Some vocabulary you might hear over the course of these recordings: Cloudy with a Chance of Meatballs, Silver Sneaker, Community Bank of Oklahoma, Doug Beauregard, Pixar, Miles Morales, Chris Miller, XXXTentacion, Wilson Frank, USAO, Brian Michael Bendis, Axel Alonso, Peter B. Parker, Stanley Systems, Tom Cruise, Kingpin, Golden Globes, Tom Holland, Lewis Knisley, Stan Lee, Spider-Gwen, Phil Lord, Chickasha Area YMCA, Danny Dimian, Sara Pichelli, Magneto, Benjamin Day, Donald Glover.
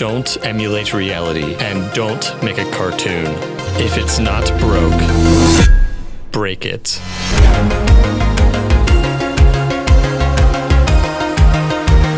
don't emulate reality, and don't make a cartoon. If it's not broke, break it.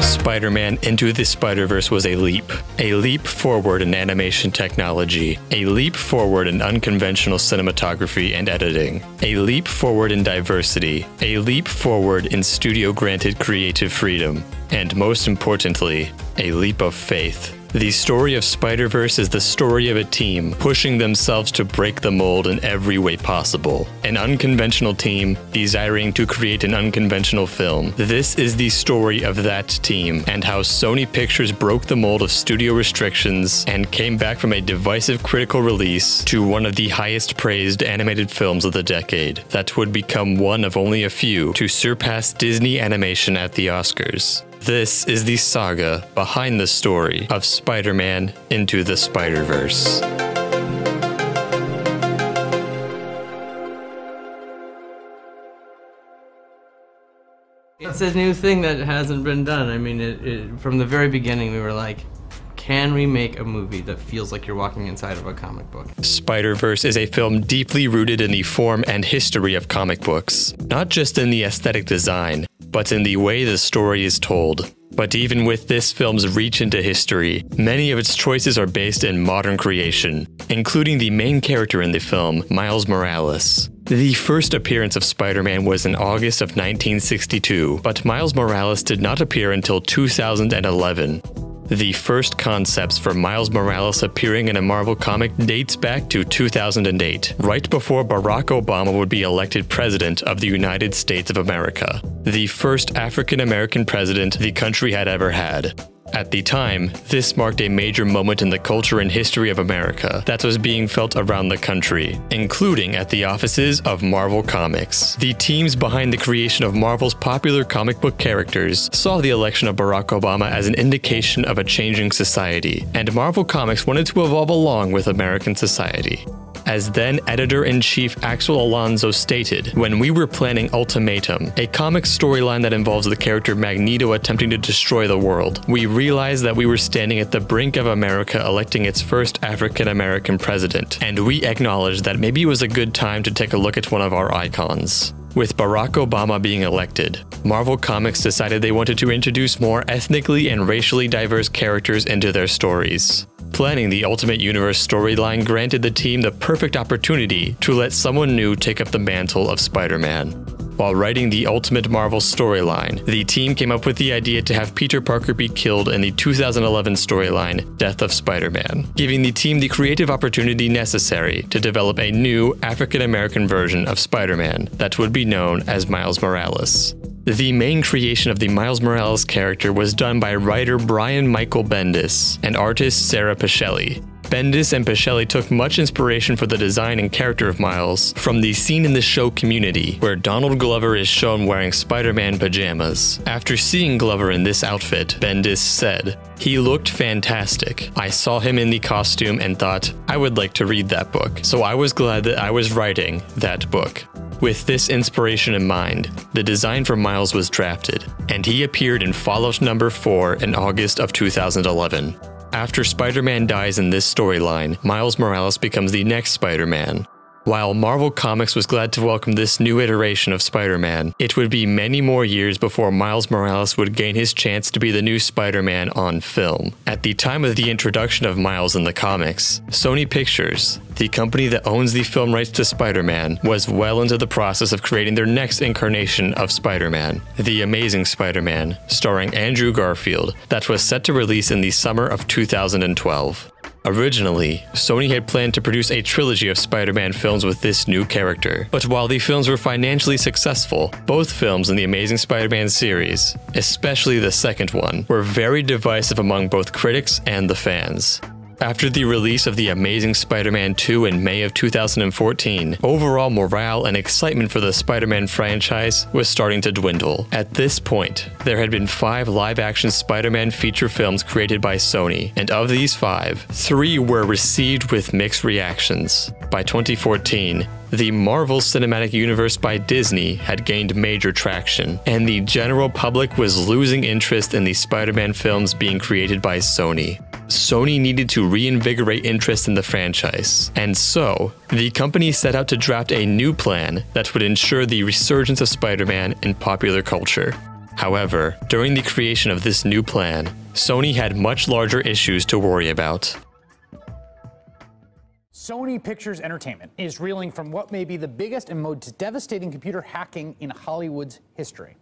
Spider-Man Into the Spider-Verse was a leap forward in animation technology, a leap forward in unconventional cinematography and editing, a leap forward in diversity, a leap forward in studio-granted creative freedom, and most importantly, a leap of faith. The story of Spider-Verse is the story of a team pushing themselves to break the mold in every way possible. An unconventional team desiring to create an unconventional film. This is the story of that team and how Sony Pictures broke the mold of studio restrictions and came back from a divisive critical release to one of the highest praised animated films of the decade that would become one of only a few to surpass Disney animation at the Oscars. This is the saga behind the story of Spider-Man Into the Spider-Verse. It's a new thing that hasn't been done. I mean, from the very beginning, we were like, can we make a movie that feels like you're walking inside of a comic book? Spider-Verse is a film deeply rooted in the form and history of comic books, not just in the aesthetic design, but in the way the story is told. But even with this film's reach into history, many of its choices are based in modern creation, including the main character in the film, Miles Morales. The first appearance of Spider-Man was in August of 1962, but Miles Morales did not appear until 2011. The first concepts for Miles Morales appearing in a Marvel comic dates back to 2008, right before Barack Obama would be elected president of the United States of America, the first African-American president the country had ever had. At the time, this marked a major moment in the culture and history of America that was being felt around the country, including at the offices of Marvel Comics. The teams behind the creation of Marvel's popular comic book characters saw the election of Barack Obama as an indication of a changing society, and Marvel Comics wanted to evolve along with American society. As then editor-in-chief Axel Alonso stated, "When we were planning Ultimatum, a comic storyline that involves the character Magneto attempting to destroy the world, we realized that we were standing at the brink of America electing its first African-American president, and we acknowledged that maybe it was a good time to take a look at one of our icons." With Barack Obama being elected, Marvel Comics decided they wanted to introduce more ethnically and racially diverse characters into their stories. Planning the Ultimate Universe storyline granted the team the perfect opportunity to let someone new take up the mantle of Spider-Man. While writing the Ultimate Marvel storyline, the team came up with the idea to have Peter Parker be killed in the 2011 storyline, Death of Spider-Man, giving the team the creative opportunity necessary to develop a new African-American version of Spider-Man that would be known as Miles Morales. The main creation of the Miles Morales character was done by writer Brian Michael Bendis and artist Sara Pichelli. Bendis and Pichelli took much inspiration for the design and character of Miles from the scene in the show Community, where Donald Glover is shown wearing Spider-Man pajamas. After seeing Glover in this outfit, Bendis said, "He looked fantastic. I saw him in the costume and thought, I would like to read that book. So I was glad that I was writing that book." With this inspiration in mind, the design for Miles was drafted, and he appeared in Fallout number 4 in August of 2011. After Spider-Man dies in this storyline, Miles Morales becomes the next Spider-Man. While Marvel Comics was glad to welcome this new iteration of Spider-Man, it would be many more years before Miles Morales would gain his chance to be the new Spider-Man on film. At the time of the introduction of Miles in the comics, Sony Pictures, the company that owns the film rights to Spider-Man, was well into the process of creating their next incarnation of Spider-Man, The Amazing Spider-Man, starring Andrew Garfield, that was set to release in the summer of 2012. Originally, Sony had planned to produce a trilogy of Spider-Man films with this new character, but while the films were financially successful, both films in the Amazing Spider-Man series, especially the second one, were very divisive among both critics and the fans. After the release of The Amazing Spider-Man 2 in May of 2014, overall morale and excitement for the Spider-Man franchise was starting to dwindle. At this point, there had been 5 live-action Spider-Man feature films created by Sony, and of these 5, 3 were received with mixed reactions. By 2014, the Marvel Cinematic Universe by Disney had gained major traction, and the general public was losing interest in the Spider-Man films being created by Sony. Sony needed to reinvigorate interest in the franchise, and so the company set out to draft a new plan that would ensure the resurgence of Spider-Man in popular culture. However, during the creation of this new plan, Sony had much larger issues to worry about. Sony Pictures Entertainment is reeling from what may be the biggest and most devastating computer hacking in Hollywood's history.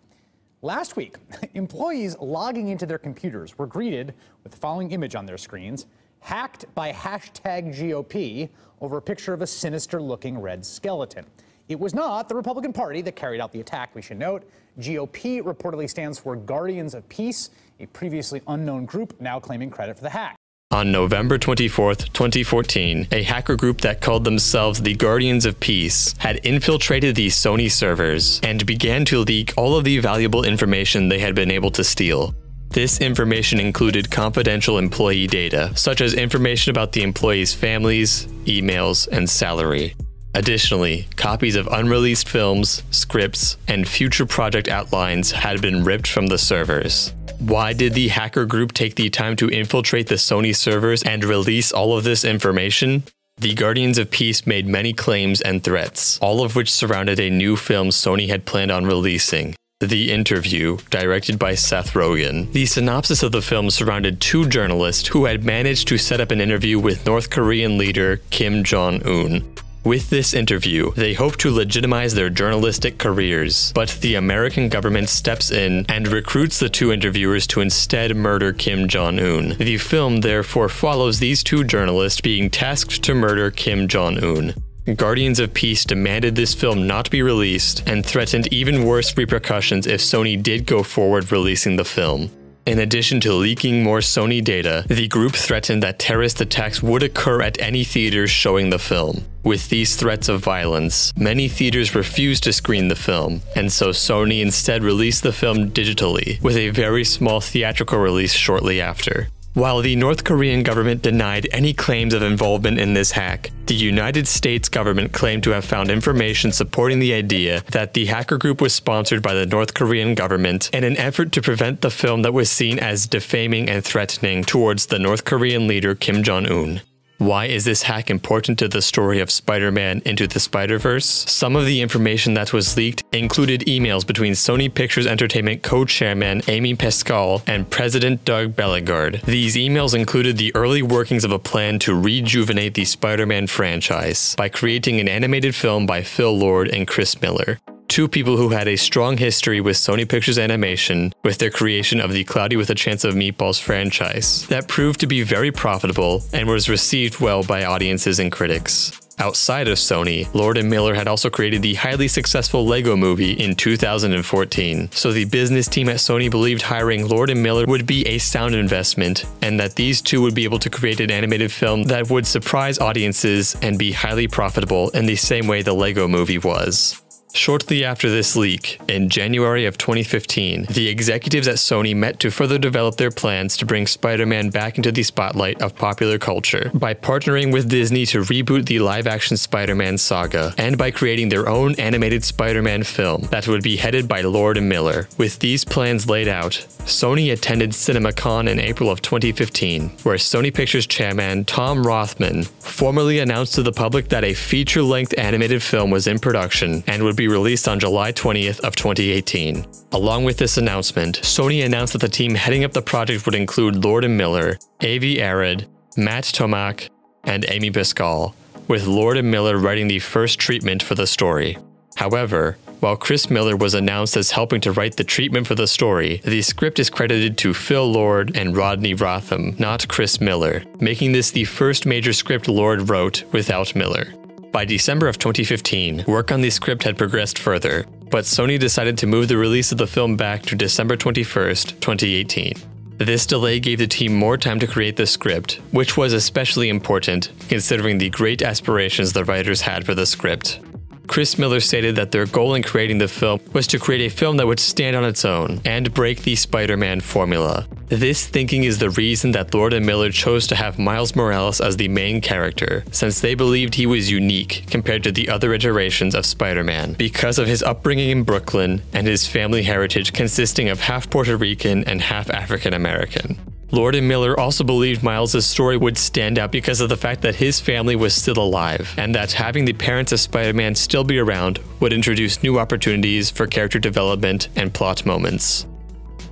Last week, employees logging into their computers were greeted with the following image on their screens, hacked by #GOP over a picture of a sinister-looking red skeleton. It was not the Republican Party that carried out the attack, we should note. GOP reportedly stands for Guardians of Peace, a previously unknown group now claiming credit for the hack. On November 24th, 2014, a hacker group that called themselves the Guardians of Peace had infiltrated the Sony servers and began to leak all of the valuable information they had been able to steal. This information included confidential employee data, such as information about the employees' families, emails, and salary. Additionally, copies of unreleased films, scripts, and future project outlines had been ripped from the servers. Why did the hacker group take the time to infiltrate the Sony servers and release all of this information? The Guardians of Peace made many claims and threats, all of which surrounded a new film Sony had planned on releasing, The Interview, directed by Seth Rogen. The synopsis of the film surrounded two journalists who had managed to set up an interview with North Korean leader Kim Jong-un. With this interview, they hope to legitimize their journalistic careers, but the American government steps in and recruits the two interviewers to instead murder Kim Jong-un. The film therefore follows these two journalists being tasked to murder Kim Jong-un. Guardians of Peace demanded this film not be released and threatened even worse repercussions if Sony did go forward releasing the film. In addition to leaking more Sony data, the group threatened that terrorist attacks would occur at any theater showing the film. With these threats of violence, many theaters refused to screen the film, and so Sony instead released the film digitally, with a very small theatrical release shortly after. While the North Korean government denied any claims of involvement in this hack, the United States government claimed to have found information supporting the idea that the hacker group was sponsored by the North Korean government in an effort to prevent the film that was seen as defaming and threatening towards the North Korean leader Kim Jong-un. Why is this hack important to the story of Spider-Man Into the Spider-Verse? Some of the information that was leaked included emails between Sony Pictures Entertainment co-chairman Amy Pascal and President Doug Beauregard. These emails included the early workings of a plan to rejuvenate the Spider-Man franchise by creating an animated film by Phil Lord and Chris Miller, two people who had a strong history with Sony Pictures Animation with their creation of the Cloudy with a Chance of Meatballs franchise that proved to be very profitable and was received well by audiences and critics. Outside of Sony, Lord and Miller had also created the highly successful Lego Movie in 2014, so the business team at Sony believed hiring Lord and Miller would be a sound investment and that these two would be able to create an animated film that would surprise audiences and be highly profitable in the same way the Lego Movie was. Shortly after this leak, in January of 2015, the executives at Sony met to further develop their plans to bring Spider-Man back into the spotlight of popular culture by partnering with Disney to reboot the live-action Spider-Man saga and by creating their own animated Spider-Man film that would be headed by Lord and Miller. With these plans laid out, Sony attended CinemaCon in April of 2015, where Sony Pictures chairman Tom Rothman formally announced to the public that a feature-length animated film was in production and would be released on July 20th of 2018. Along with this announcement, Sony announced that the team heading up the project would include Lord and Miller, Avi Arad, Matt Tomac, and Amy Pascal, with Lord and Miller writing the first treatment for the story. However, while Chris Miller was announced as helping to write the treatment for the story, the script is credited to Phil Lord and Rodney Rotham, not Chris Miller, making this the first major script Lord wrote without Miller. By December of 2015, work on the script had progressed further, but Sony decided to move the release of the film back to December 21st, 2018. This delay gave the team more time to create the script, which was especially important considering the great aspirations the writers had for the script. Chris Miller stated that their goal in creating the film was to create a film that would stand on its own and break the Spider-Man formula. This thinking is the reason that Lord and Miller chose to have Miles Morales as the main character, since they believed he was unique compared to the other iterations of Spider-Man because of his upbringing in Brooklyn and his family heritage consisting of half Puerto Rican and half African American. Lord and Miller also believed Miles' story would stand out because of the fact that his family was still alive, and that having the parents of Spider-Man still be around would introduce new opportunities for character development and plot moments.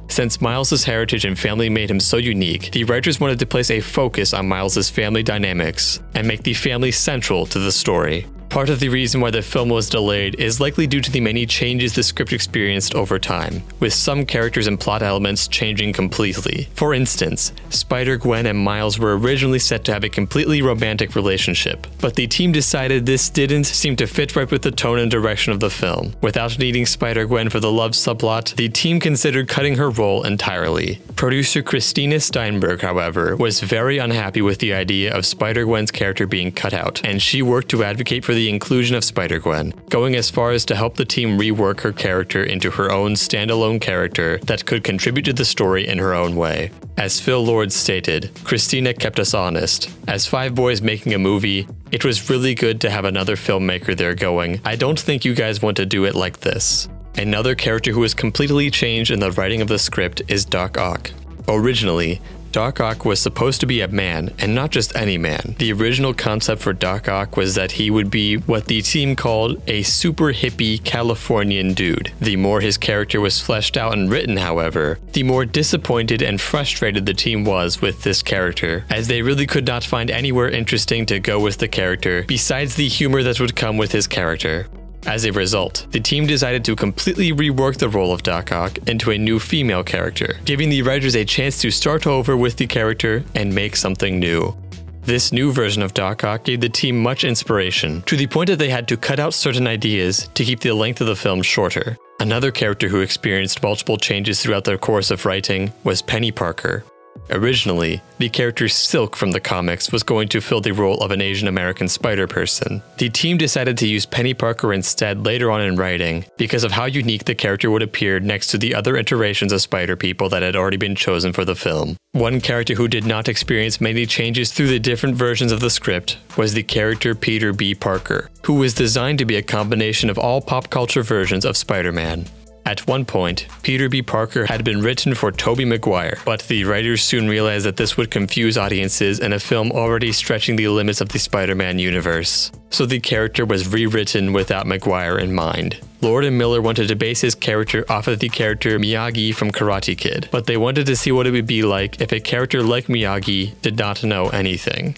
Since Miles' heritage and family made him so unique, the writers wanted to place a focus on Miles' family dynamics and make the family central to the story. Part of the reason why the film was delayed is likely due to the many changes the script experienced over time, with some characters and plot elements changing completely. For instance, Spider-Gwen and Miles were originally set to have a completely romantic relationship, but the team decided this didn't seem to fit right with the tone and direction of the film. Without needing Spider-Gwen for the love subplot, the team considered cutting her role entirely. Producer Christina Steinberg, however, was very unhappy with the idea of Spider-Gwen's character being cut out, and she worked to advocate for the inclusion of Spider-Gwen, going as far as to help the team rework her character into her own standalone character that could contribute to the story in her own way. As Phil Lord stated, "Christina kept us honest. As five boys making a movie, it was really good to have another filmmaker there going, I don't think you guys want to do it like this." Another character who was completely changed in the writing of the script is Doc Ock. Originally, Doc Ock was supposed to be a man, and not just any man. The original concept for Doc Ock was that he would be what the team called a super hippie Californian dude. The more his character was fleshed out and written, however, the more disappointed and frustrated the team was with this character, as they really could not find anywhere interesting to go with the character besides the humor that would come with his character. As a result, the team decided to completely rework the role of Doc Ock into a new female character, giving the writers a chance to start over with the character and make something new. This new version of Doc Ock gave the team much inspiration, to the point that they had to cut out certain ideas to keep the length of the film shorter. Another character who experienced multiple changes throughout their course of writing was Penny Parker. Originally, the character Silk from the comics was going to fill the role of an Asian American Spider-Person. The team decided to use Penny Parker instead later on in writing because of how unique the character would appear next to the other iterations of Spider-People that had already been chosen for the film. One character who did not experience many changes through the different versions of the script was the character Peter B. Parker, who was designed to be a combination of all pop culture versions of Spider-Man. At one point, Peter B. Parker had been written for Tobey Maguire, but the writers soon realized that this would confuse audiences in a film already stretching the limits of the Spider-Man universe. So the character was rewritten without Maguire in mind. Lord and Miller wanted to base his character off of the character Miyagi from Karate Kid, but they wanted to see what it would be like if a character like Miyagi did not know anything.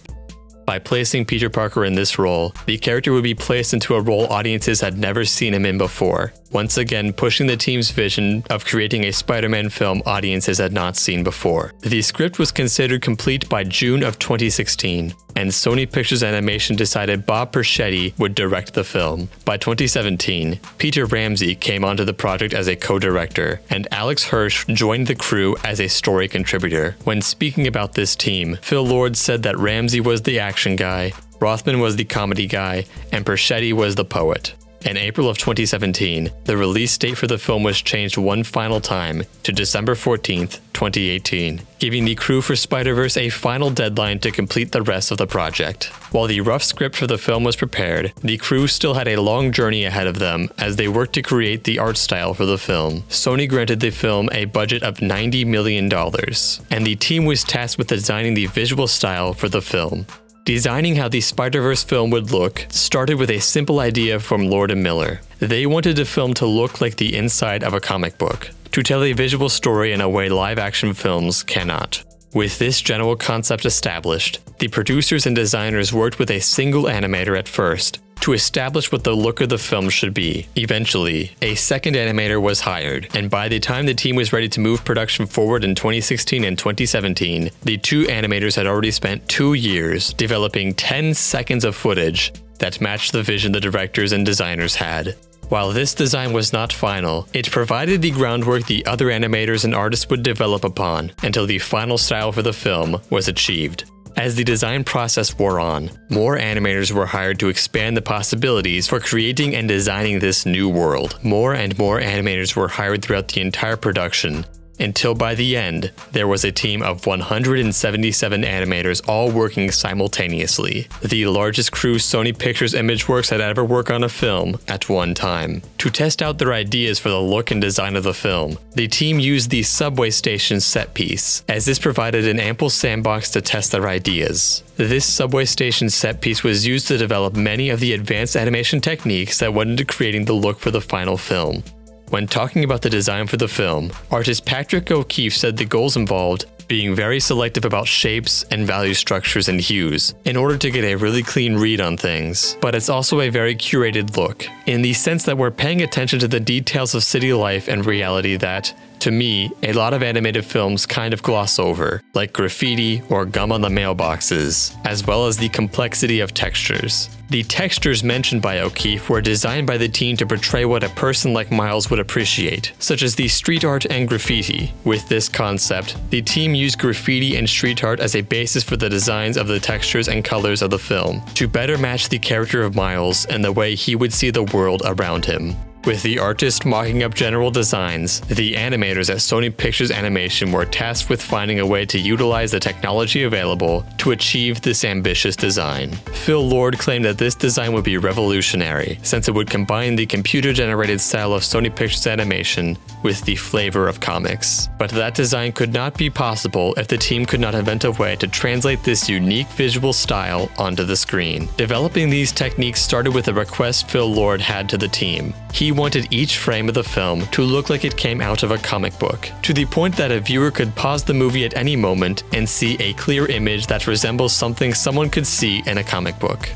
By placing Peter Parker in this role, the character would be placed into a role audiences had never seen him in before, once again pushing the team's vision of creating a Spider-Man film audiences had not seen before. The script was considered complete by June of 2016, and Sony Pictures Animation decided Bob Perschetti would direct the film. By 2017, Peter Ramsey came onto the project as a co-director, and Alex Hirsch joined the crew as a story contributor. When speaking about this team, Phil Lord said that Ramsey was the action guy, Rothman was the comedy guy, and Perschetti was the poet. In April of 2017, the release date for the film was changed one final time to December 14th, 2018, giving the crew for Spider-Verse a final deadline to complete the rest of the project. While the rough script for the film was prepared, the crew still had a long journey ahead of them as they worked to create the art style for the film. Sony granted the film a budget of $90 million, and the team was tasked with designing the visual style for the film. Designing how the Spider-Verse film would look started with a simple idea from Lord and Miller. They wanted the film to look like the inside of a comic book, to tell a visual story in a way live-action films cannot. With this general concept established, the producers and designers worked with a single animator at first to establish what the look of the film should be. Eventually, a second animator was hired, and by the time the team was ready to move production forward in 2016 and 2017, the two animators had already spent 2 years developing 10 seconds of footage that matched the vision the directors and designers had. While this design was not final, it provided the groundwork the other animators and artists would develop upon until the final style for the film was achieved. As the design process wore on, more animators were hired to expand the possibilities for creating and designing this new world. More and more animators were hired throughout the entire production, until by the end, there was a team of 177 animators all working simultaneously, the largest crew Sony Pictures Imageworks had ever worked on a film at one time. To test out their ideas for the look and design of the film, the team used the subway station set piece, as this provided an ample sandbox to test their ideas. This subway station set piece was used to develop many of the advanced animation techniques that went into creating the look for the final film. When talking about the design for the film, artist Patrick O'Keefe said the goals involved being very selective about shapes and value structures and hues in order to get a really clean read on things, but it's also a very curated look, in the sense that we're paying attention to the details of city life and reality that, to me, a lot of animated films kind of gloss over, like graffiti or gum on the mailboxes, as well as the complexity of textures. The textures mentioned by O'Keefe were designed by the team to portray what a person like Miles would appreciate, such as the street art and graffiti. With this concept, the team used graffiti and street art as a basis for the designs of the textures and colors of the film, to better match the character of Miles and the way he would see the world around him. With the artist mocking up general designs, the animators at Sony Pictures Animation were tasked with finding a way to utilize the technology available to achieve this ambitious design. Phil Lord claimed that this design would be revolutionary, since it would combine the computer-generated style of Sony Pictures Animation with the flavor of comics. But that design could not be possible if the team could not invent a way to translate this unique visual style onto the screen. Developing these techniques started with a request Phil Lord had to the team. He wanted each frame of the film to look like it came out of a comic book, to the point that a viewer could pause the movie at any moment and see a clear image that resembles something someone could see in a comic book.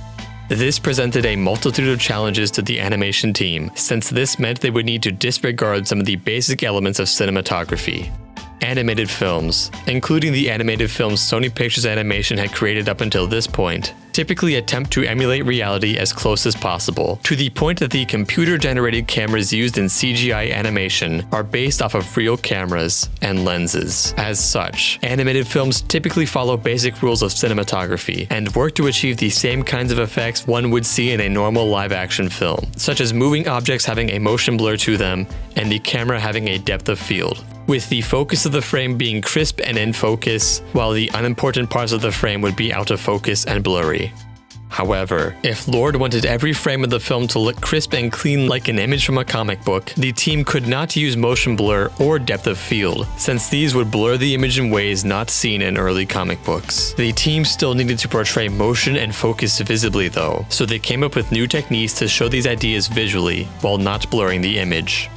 This presented a multitude of challenges to the animation team, since this meant they would need to disregard some of the basic elements of cinematography. Animated films, including the animated films Sony Pictures Animation had created up until this point, typically attempt to emulate reality as close as possible, to the point that the computer-generated cameras used in CGI animation are based off of real cameras and lenses. As such, animated films typically follow basic rules of cinematography and work to achieve the same kinds of effects one would see in a normal live-action film, such as moving objects having a motion blur to them and the camera having a depth of field, with the focus of the frame being crisp and in focus, while the unimportant parts of the frame would be out of focus and blurry. However, if Lord wanted every frame of the film to look crisp and clean like an image from a comic book, the team could not use motion blur or depth of field, since these would blur the image in ways not seen in early comic books. The team still needed to portray motion and focus visibly though, so they came up with new techniques to show these ideas visually while not blurring the image.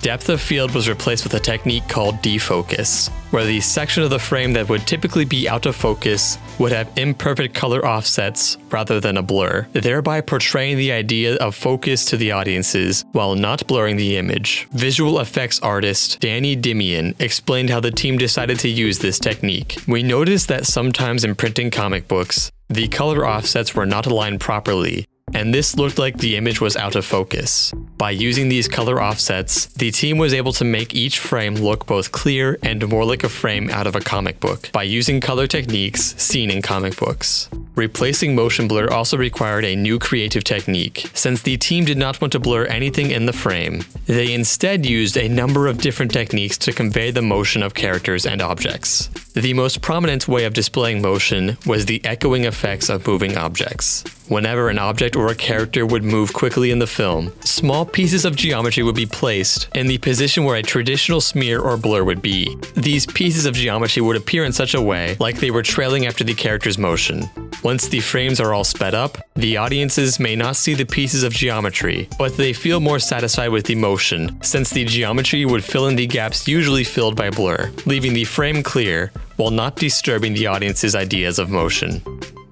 Depth of field was replaced with a technique called defocus, where the section of the frame that would typically be out of focus would have imperfect color offsets rather than a blur, thereby portraying the idea of focus to the audiences while not blurring the image. Visual effects artist Danny Dimian explained how the team decided to use this technique. We noticed that sometimes in printing comic books, the color offsets were not aligned properly, and this looked like the image was out of focus. By using these color offsets, the team was able to make each frame look both clear and more like a frame out of a comic book, by using color techniques seen in comic books. Replacing motion blur also required a new creative technique. Since the team did not want to blur anything in the frame, they instead used a number of different techniques to convey the motion of characters and objects. The most prominent way of displaying motion was the echoing effects of moving objects. Whenever an object or a character would move quickly in the film, small pieces of geometry would be placed in the position where a traditional smear or blur would be. These pieces of geometry would appear in such a way like they were trailing after the character's motion. Once the frames are all sped up, the audiences may not see the pieces of geometry, but they feel more satisfied with the motion, since the geometry would fill in the gaps usually filled by blur, leaving the frame clear while not disturbing the audience's ideas of motion.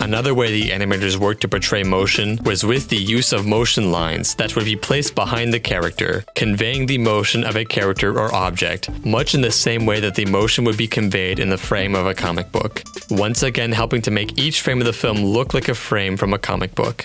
Another way the animators worked to portray motion was with the use of motion lines that would be placed behind the character, conveying the motion of a character or object, much in the same way that the motion would be conveyed in the frame of a comic book. Once again, helping to make each frame of the film look like a frame from a comic book.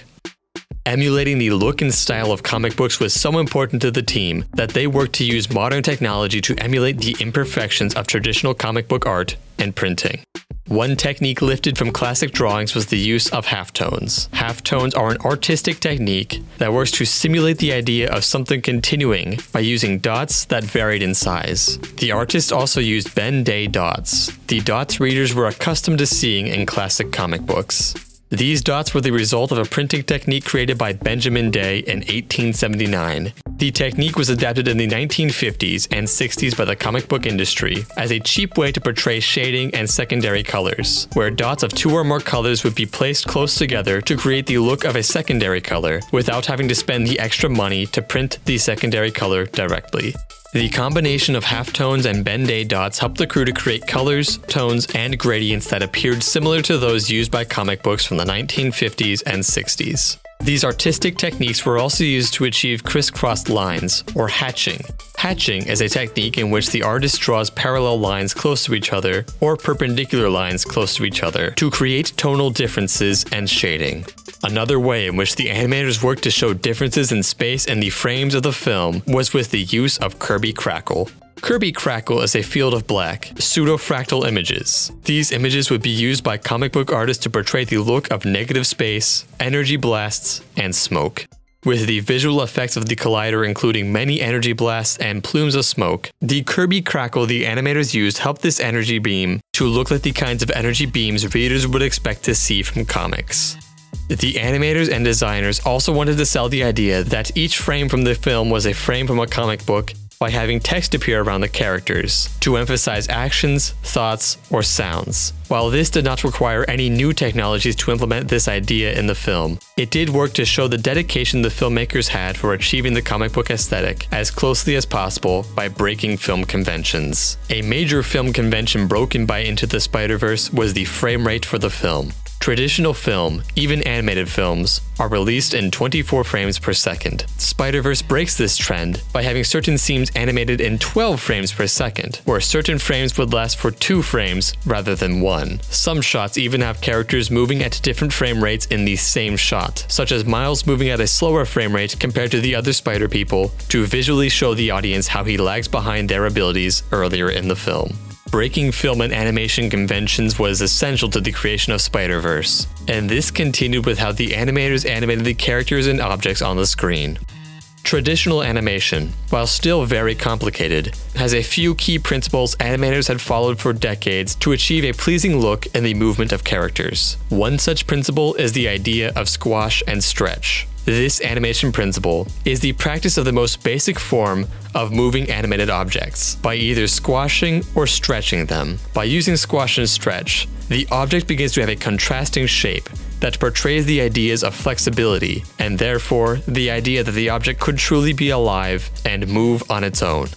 Emulating the look and style of comic books was so important to the team that they worked to use modern technology to emulate the imperfections of traditional comic book art and printing. One technique lifted from classic drawings was the use of halftones. Halftones are an artistic technique that works to simulate the idea of something continuing by using dots that varied in size. The artist also used Ben-Day dots, the dots readers were accustomed to seeing in classic comic books. These dots were the result of a printing technique created by Benjamin Day in 1879. The technique was adapted in the 1950s and 60s by the comic book industry as a cheap way to portray shading and secondary colors, where dots of two or more colors would be placed close together to create the look of a secondary color without having to spend the extra money to print the secondary color directly. The combination of halftones and Ben-Day dots helped the crew to create colors, tones, and gradients that appeared similar to those used by comic books from the 1950s and 60s. These artistic techniques were also used to achieve crisscrossed lines, or hatching. Hatching is a technique in which the artist draws parallel lines close to each other, or perpendicular lines close to each other, to create tonal differences and shading. Another way in which the animators worked to show differences in space and the frames of the film was with the use of Kirby Crackle. Kirby Crackle is a field of black, pseudo-fractal images. These images would be used by comic book artists to portray the look of negative space, energy blasts, and smoke. With the visual effects of the collider including many energy blasts and plumes of smoke, the Kirby Crackle the animators used helped this energy beam to look like the kinds of energy beams readers would expect to see from comics. The animators and designers also wanted to sell the idea that each frame from the film was a frame from a comic book by having text appear around the characters, to emphasize actions, thoughts, or sounds. While this did not require any new technologies to implement this idea in the film, it did work to show the dedication the filmmakers had for achieving the comic book aesthetic as closely as possible by breaking film conventions. A major film convention broken by Into the Spider-Verse was the frame rate for the film. Traditional film, even animated films, are released in 24 frames per second. Spider-Verse breaks this trend by having certain scenes animated in 12 frames per second, where certain frames would last for 2 frames rather than 1. Some shots even have characters moving at different frame rates in the same shot, such as Miles moving at a slower frame rate compared to the other Spider-People to visually show the audience how he lags behind their abilities earlier in the film. Breaking film and animation conventions was essential to the creation of Spider-Verse, and this continued with how the animators animated the characters and objects on the screen. Traditional animation, while still very complicated, has a few key principles animators had followed for decades to achieve a pleasing look in the movement of characters. One such principle is the idea of squash and stretch. This animation principle is the practice of the most basic form of moving animated objects, by either squashing or stretching them. By using squash and stretch, the object begins to have a contrasting shape that portrays the ideas of flexibility, and therefore the idea that the object could truly be alive and move on its own.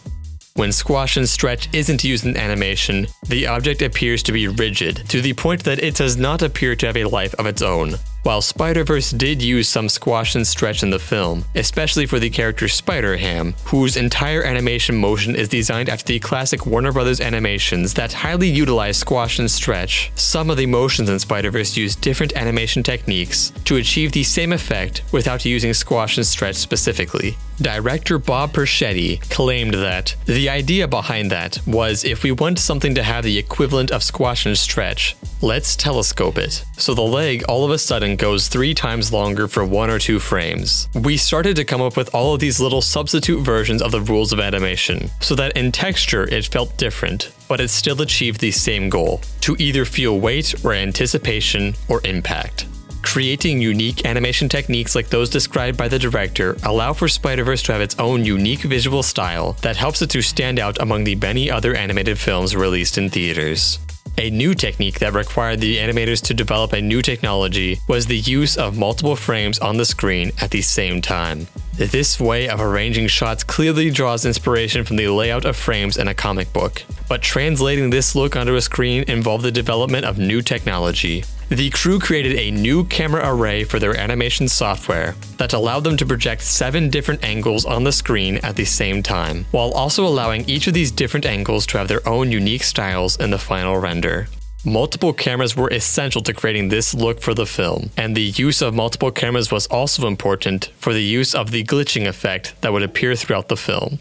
When squash and stretch isn't used in animation, the object appears to be rigid, to the point that it does not appear to have a life of its own. While Spider-Verse did use some squash and stretch in the film, especially for the character Spider-Ham, whose entire animation motion is designed after the classic Warner Bros. Animations that highly utilize squash and stretch, some of the motions in Spider-Verse use different animation techniques to achieve the same effect without using squash and stretch specifically. Director Bob Perschetti claimed that the idea behind that was, if we want something to have the equivalent of squash and stretch, let's telescope it. So the leg all of a sudden goes 3 times longer for 1 or 2 frames. We started to come up with all of these little substitute versions of the rules of animation, so that in texture it felt different, but it still achieved the same goal, to either feel weight or anticipation or impact. Creating unique animation techniques like those described by the director allow for Spider-Verse to have its own unique visual style that helps it to stand out among the many other animated films released in theaters. A new technique that required the animators to develop a new technology was the use of multiple frames on the screen at the same time. This way of arranging shots clearly draws inspiration from the layout of frames in a comic book, but translating this look onto a screen involved the development of new technology. The crew created a new camera array for their animation software that allowed them to project 7 different angles on the screen at the same time, while also allowing each of these different angles to have their own unique styles in the final render. Multiple cameras were essential to creating this look for the film, and the use of multiple cameras was also important for the use of the glitching effect that would appear throughout the film.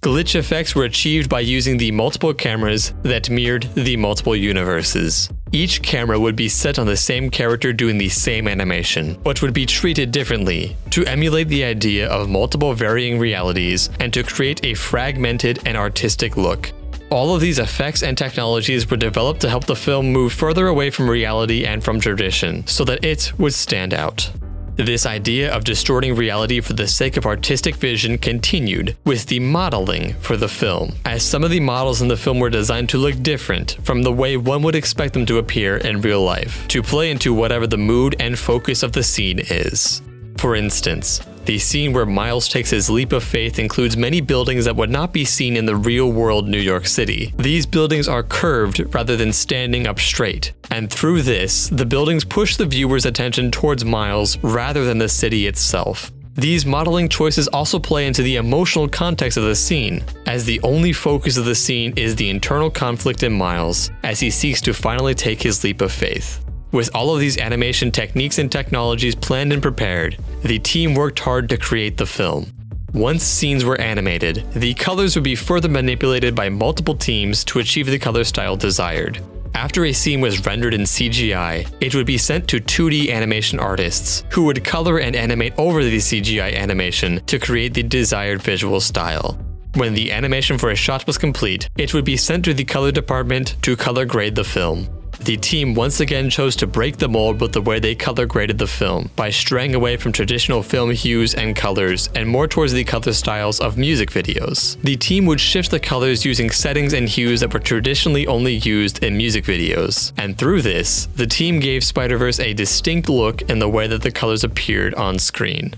Glitch effects were achieved by using the multiple cameras that mirrored the multiple universes. Each camera would be set on the same character doing the same animation, but would be treated differently to emulate the idea of multiple varying realities and to create a fragmented and artistic look. All of these effects and technologies were developed to help the film move further away from reality and from tradition, so that it would stand out. This idea of distorting reality for the sake of artistic vision continued with the modeling for the film, as some of the models in the film were designed to look different from the way one would expect them to appear in real life, to play into whatever the mood and focus of the scene is. For instance, the scene where Miles takes his leap of faith includes many buildings that would not be seen in the real-world New York City. These buildings are curved rather than standing up straight, and through this, the buildings push the viewer's attention towards Miles rather than the city itself. These modeling choices also play into the emotional context of the scene, as the only focus of the scene is the internal conflict in Miles as he seeks to finally take his leap of faith. With all of these animation techniques and technologies planned and prepared, the team worked hard to create the film. Once scenes were animated, the colors would be further manipulated by multiple teams to achieve the color style desired. After a scene was rendered in CGI, it would be sent to 2D animation artists, who would color and animate over the CGI animation to create the desired visual style. When the animation for a shot was complete, it would be sent to the color department to color grade the film. The team once again chose to break the mold with the way they color graded the film, by straying away from traditional film hues and colors and more towards the color styles of music videos. The team would shift the colors using settings and hues that were traditionally only used in music videos, and through this, the team gave Spider-Verse a distinct look in the way that the colors appeared on screen.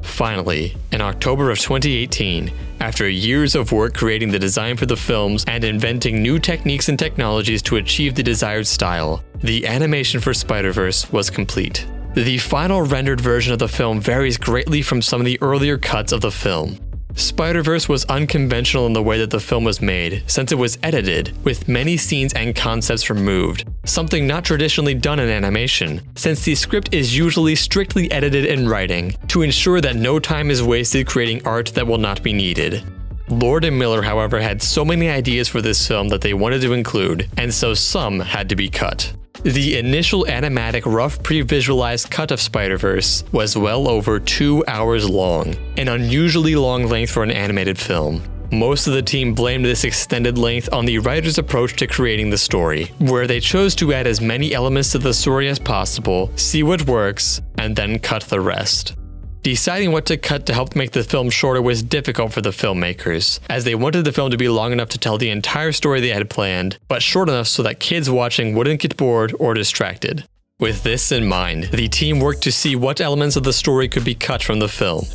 Finally, in October of 2018, after years of work creating the design for the films and inventing new techniques and technologies to achieve the desired style, the animation for Spider-Verse was complete. The final rendered version of the film varies greatly from some of the earlier cuts of the film. Spider-Verse was unconventional in the way that the film was made, since it was edited, with many scenes and concepts removed, something not traditionally done in animation, since the script is usually strictly edited in writing to ensure that no time is wasted creating art that will not be needed. Lord and Miller, however, had so many ideas for this film that they wanted to include, and so some had to be cut. The initial animatic rough pre-visualized cut of Spider-Verse was well over 2 hours long, an unusually long length for an animated film. Most of the team blamed this extended length on the writer's approach to creating the story, where they chose to add as many elements to the story as possible, see what works, and then cut the rest. Deciding what to cut to help make the film shorter was difficult for the filmmakers, as they wanted the film to be long enough to tell the entire story they had planned, but short enough so that kids watching wouldn't get bored or distracted. With this in mind, the team worked to see what elements of the story could be cut from the film.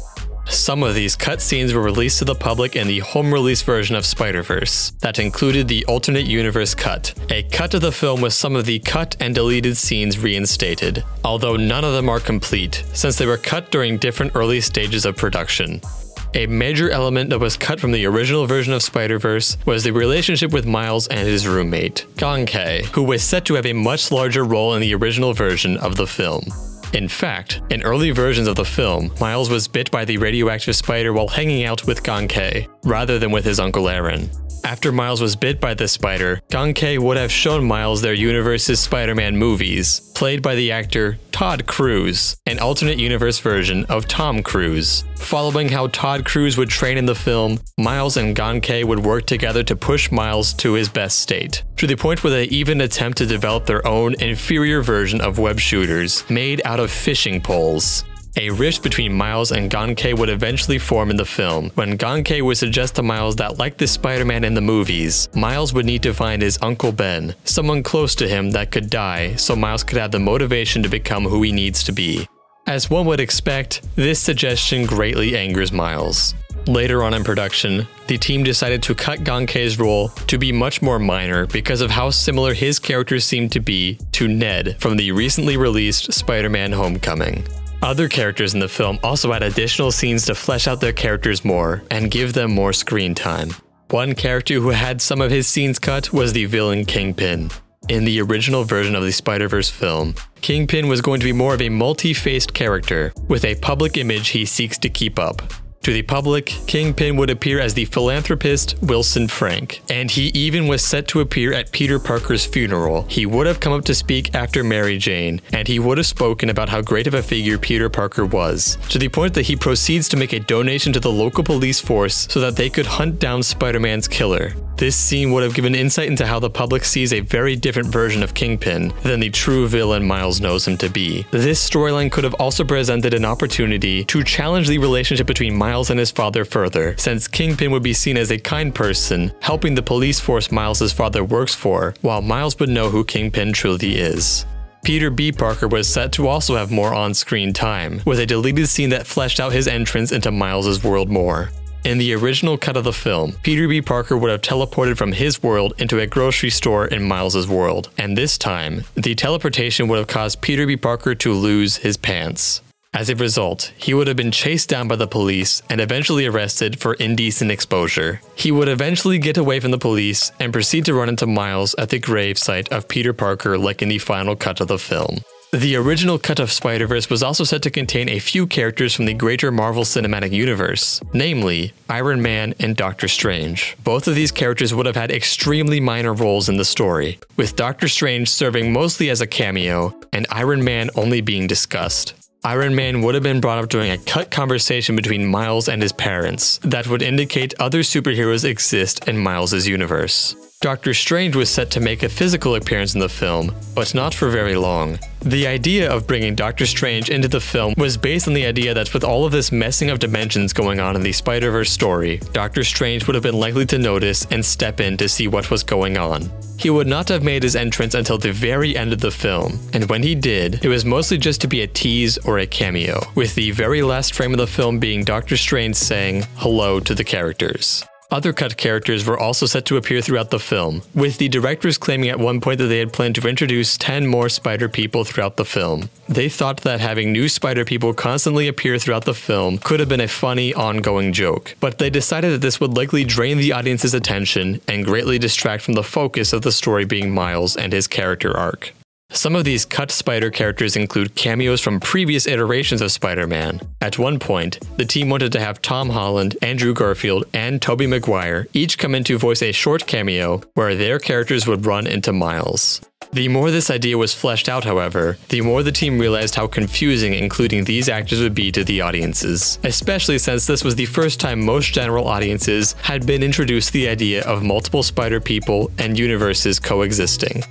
Some of these cut scenes were released to the public in the home release version of Spider-Verse that included the alternate universe cut, a cut of the film with some of the cut and deleted scenes reinstated, although none of them are complete since they were cut during different early stages of production. A major element that was cut from the original version of Spider-Verse was the relationship with Miles and his roommate, Ganke, who was set to have a much larger role in the original version of the film. In fact, in early versions of the film, Miles was bit by the radioactive spider while hanging out with Ganke, rather than with his uncle Aaron. After Miles was bit by this spider, Ganke would have shown Miles their universe's Spider-Man movies, played by the actor Todd Cruz, an alternate universe version of Tom Cruise. Following how Todd Cruz would train in the film, Miles and Ganke would work together to push Miles to his best state, to the point where they even attempt to develop their own inferior version of web shooters, made out of fishing poles. A rift between Miles and Ganke would eventually form in the film, when Ganke would suggest to Miles that, like the Spider-Man in the movies, Miles would need to find his Uncle Ben, someone close to him that could die, so Miles could have the motivation to become who he needs to be. As one would expect, this suggestion greatly angers Miles. Later on in production, the team decided to cut Ganke's role to be much more minor because of how similar his character seemed to be to Ned from the recently released Spider-Man Homecoming. Other characters in the film also had additional scenes to flesh out their characters more and give them more screen time. One character who had some of his scenes cut was the villain Kingpin. In the original version of the Spider-Verse film, Kingpin was going to be more of a multi-faced character, with a public image he seeks to keep up. To the public, Kingpin would appear as the philanthropist Wilson Frank, and he even was set to appear at Peter Parker's funeral. He would have come up to speak after Mary Jane, and he would have spoken about how great of a figure Peter Parker was, to the point that he proceeds to make a donation to the local police force so that they could hunt down Spider-Man's killer. This scene would have given insight into how the public sees a very different version of Kingpin than the true villain Miles knows him to be. This storyline could have also presented an opportunity to challenge the relationship between Miles and his father further, since Kingpin would be seen as a kind person, helping the police force Miles' father works for, while Miles would know who Kingpin truly is. Peter B. Parker was set to also have more on-screen time, with a deleted scene that fleshed out his entrance into Miles' world more. In the original cut of the film, Peter B. Parker would have teleported from his world into a grocery store in Miles' world, and this time, the teleportation would have caused Peter B. Parker to lose his pants. As a result, he would have been chased down by the police and eventually arrested for indecent exposure. He would eventually get away from the police and proceed to run into Miles at the gravesite of Peter Parker, like in the final cut of the film. The original cut of Spider-Verse was also set to contain a few characters from the greater Marvel Cinematic Universe, namely Iron Man and Doctor Strange. Both of these characters would have had extremely minor roles in the story, with Doctor Strange serving mostly as a cameo and Iron Man only being discussed. Iron Man would have been brought up during a cut conversation between Miles and his parents that would indicate other superheroes exist in Miles' universe. Doctor Strange was set to make a physical appearance in the film, but not for very long. The idea of bringing Doctor Strange into the film was based on the idea that with all of this messing of dimensions going on in the Spider-Verse story, Doctor Strange would have been likely to notice and step in to see what was going on. He would not have made his entrance until the very end of the film, and when he did, it was mostly just to be a tease or a cameo, with the very last frame of the film being Doctor Strange saying hello to the characters. Other cut characters were also set to appear throughout the film, with the directors claiming at one point that they had planned to introduce 10 more Spider-People throughout the film. They thought that having new Spider-People constantly appear throughout the film could have been a funny, ongoing joke, but they decided that this would likely drain the audience's attention and greatly distract from the focus of the story being Miles and his character arc. Some of these cut Spider characters include cameos from previous iterations of Spider-Man. At one point, the team wanted to have Tom Holland, Andrew Garfield, and Tobey Maguire each come in to voice a short cameo where their characters would run into Miles. The more this idea was fleshed out, however, the more the team realized how confusing including these actors would be to the audiences, especially since this was the first time most general audiences had been introduced to the idea of multiple Spider-People and universes coexisting.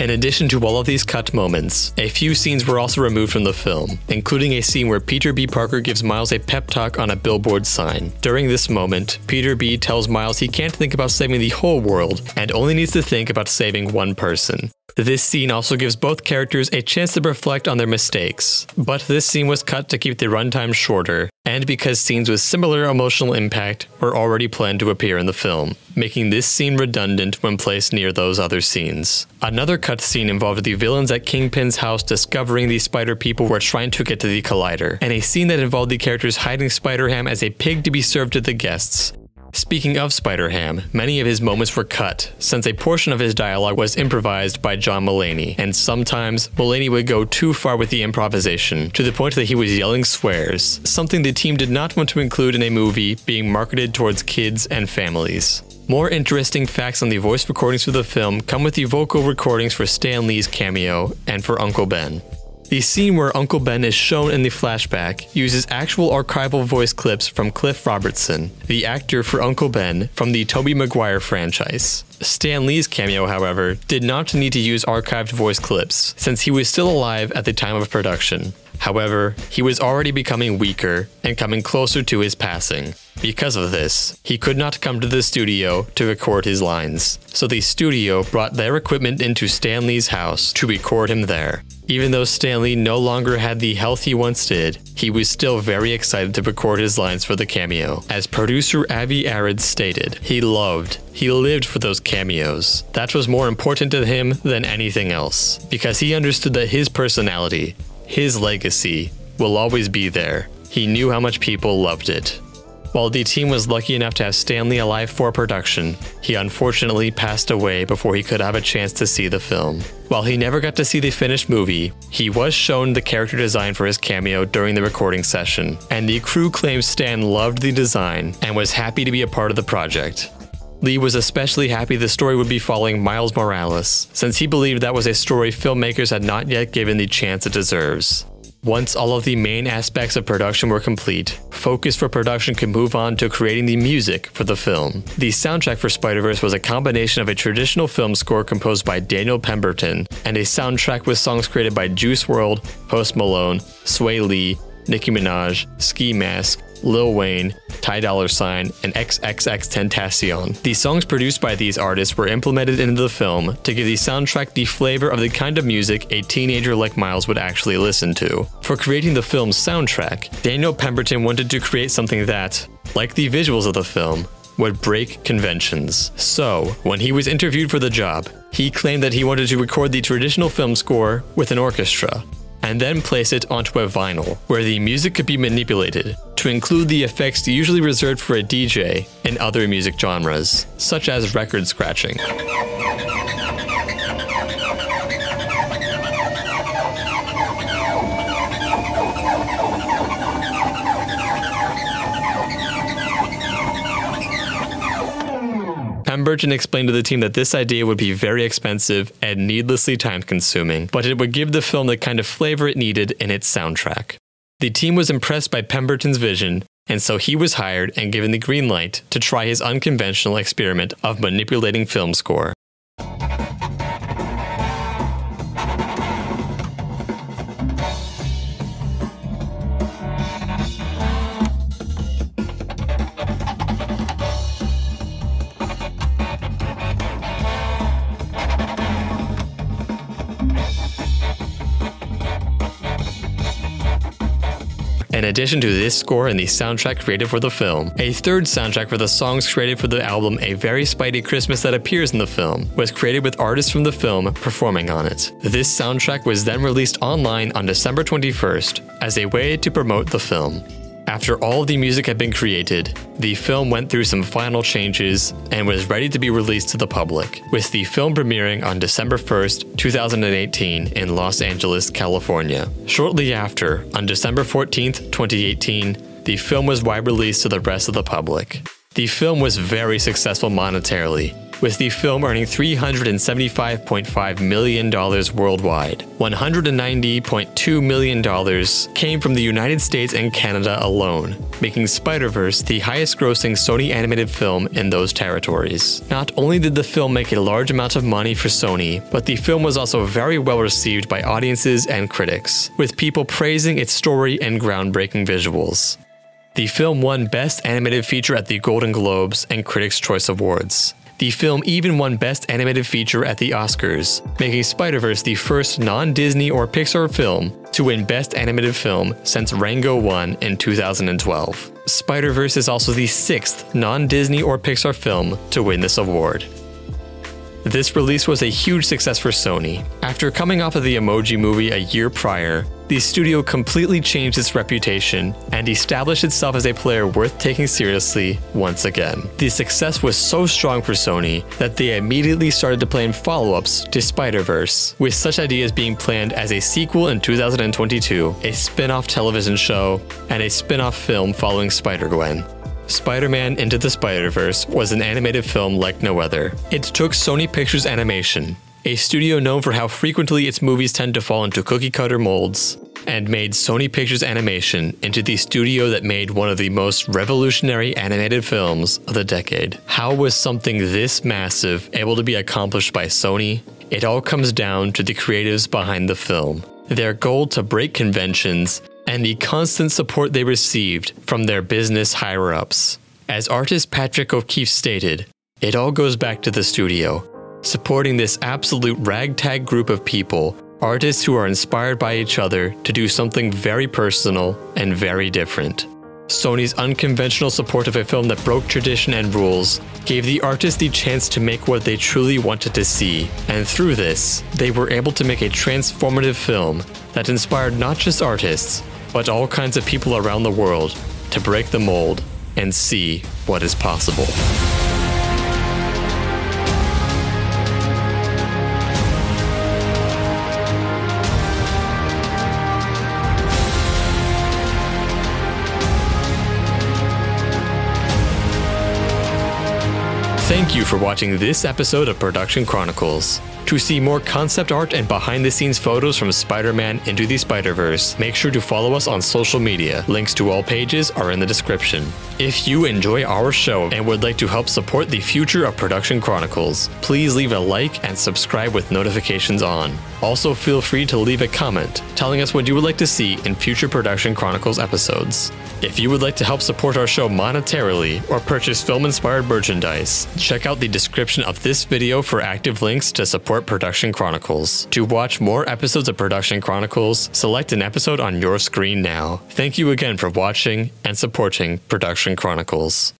In addition to all of these cut moments, a few scenes were also removed from the film, including a scene where Peter B. Parker gives Miles a pep talk on a billboard sign. During this moment, Peter B. tells Miles he can't think about saving the whole world and only needs to think about saving one person. This scene also gives both characters a chance to reflect on their mistakes, but this scene was cut to keep the runtime shorter, and because scenes with similar emotional impact were already planned to appear in the film, making this scene redundant when placed near those other scenes. Another cut scene involved the villains at Kingpin's house discovering the Spider-People were trying to get to the Collider, and a scene that involved the characters hiding Spider-Ham as a pig to be served to the guests. Speaking of Spider-Ham, many of his moments were cut, since a portion of his dialogue was improvised by John Mulaney, and sometimes Mulaney would go too far with the improvisation, to the point that he was yelling swears, something the team did not want to include in a movie being marketed towards kids and families. More interesting facts on the voice recordings for the film come with the vocal recordings for Stan Lee's cameo and for Uncle Ben. The scene where Uncle Ben is shown in the flashback uses actual archival voice clips from Cliff Robertson, the actor for Uncle Ben from the Tobey Maguire franchise. Stan Lee's cameo, however, did not need to use archived voice clips, since he was still alive at the time of production. However, he was already becoming weaker and coming closer to his passing. Because of this, he could not come to the studio to record his lines, so the studio brought their equipment into Stan Lee's house to record him there. Even though Stan Lee no longer had the health he once did, he was still very excited to record his lines for the cameo. As producer Avi Arad stated, he lived for those cameos. That was more important to him than anything else, because he understood that his personality, his legacy, will always be there. He knew how much people loved it. While the team was lucky enough to have Stanley alive for production, he unfortunately passed away before he could have a chance to see the film. While he never got to see the finished movie, he was shown the character design for his cameo during the recording session, and the crew claims Stan loved the design and was happy to be a part of the project. Lee was especially happy the story would be following Miles Morales, since he believed that was a story filmmakers had not yet given the chance it deserves. Once all of the main aspects of production were complete, focus for production could move on to creating the music for the film. The soundtrack for Spider-Verse was a combination of a traditional film score composed by Daniel Pemberton and a soundtrack with songs created by Juice WRLD, Post Malone, Sway Lee, Nicki Minaj, Ski Mask, Lil Wayne, Ty Dolla $ign, and XXXTentacion. The songs produced by these artists were implemented into the film to give the soundtrack the flavor of the kind of music a teenager like Miles would actually listen to. For creating the film's soundtrack, Daniel Pemberton wanted to create something that, like the visuals of the film, would break conventions. So, when he was interviewed for the job, he claimed that he wanted to record the traditional film score with an orchestra, and then place it onto a vinyl, where the music could be manipulated to include the effects usually reserved for a DJ in other music genres, such as record scratching. Pemberton explained to the team that this idea would be very expensive and needlessly time-consuming, but it would give the film the kind of flavor it needed in its soundtrack. The team was impressed by Pemberton's vision, and so he was hired and given the green light to try his unconventional experiment of manipulating film score. In addition to this score and the soundtrack created for the film, a third soundtrack for the songs created for the album A Very Spidey Christmas that appears in the film was created with artists from the film performing on it. This soundtrack was then released online on December 21st as a way to promote the film. After all the music had been created, the film went through some final changes and was ready to be released to the public, with the film premiering on December 1st, 2018 in Los Angeles, California. Shortly after, on December 14th, 2018, the film was wide released to the rest of the public. The film was very successful monetarily, with the film earning $375.5 million worldwide. $190.2 million came from the United States and Canada alone, making Spider-Verse the highest-grossing Sony animated film in those territories. Not only did the film make a large amount of money for Sony, but the film was also very well received by audiences and critics, with people praising its story and groundbreaking visuals. The film won Best Animated Feature at the Golden Globes and Critics' Choice Awards. The film even won Best Animated Feature at the Oscars, making Spider-Verse the first non-Disney or Pixar film to win Best Animated Film since Rango won in 2012. Spider-Verse is also the sixth non-Disney or Pixar film to win this award. This release was a huge success for Sony. After coming off of the Emoji Movie a year prior, the studio completely changed its reputation and established itself as a player worth taking seriously once again. The success was so strong for Sony that they immediately started to plan follow-ups to Spider-Verse, with such ideas being planned as a sequel in 2022, a spin-off television show, and a spin-off film following Spider-Gwen. Spider-Man Into the Spider-Verse was an animated film like no other. It took Sony Pictures Animation, a studio known for how frequently its movies tend to fall into cookie-cutter molds, and made Sony Pictures Animation into the studio that made one of the most revolutionary animated films of the decade. How was something this massive able to be accomplished by Sony? It all comes down to the creatives behind the film, their goal to break conventions, and the constant support they received from their business higher-ups. As artist Patrick O'Keefe stated, "It all goes back to the studio. Supporting this absolute ragtag group of people, artists who are inspired by each other to do something very personal and very different." Sony's unconventional support of a film that broke tradition and rules gave the artists the chance to make what they truly wanted to see, and through this, they were able to make a transformative film that inspired not just artists, but all kinds of people around the world to break the mold and see what is possible. Thank you for watching this episode of Production Chronicles. To see more concept art and behind-the-scenes photos from Spider-Man Into the Spider-Verse, make sure to follow us on social media. Links to all pages are in the description. If you enjoy our show and would like to help support the future of Production Chronicles, please leave a like and subscribe with notifications on. Also, feel free to leave a comment telling us what you would like to see in future Production Chronicles episodes. If you would like to help support our show monetarily or purchase film-inspired merchandise, check out the description of this video for active links to support Production Chronicles. To watch more episodes of Production Chronicles, select an episode on your screen now. Thank you again for watching and supporting Production Chronicles.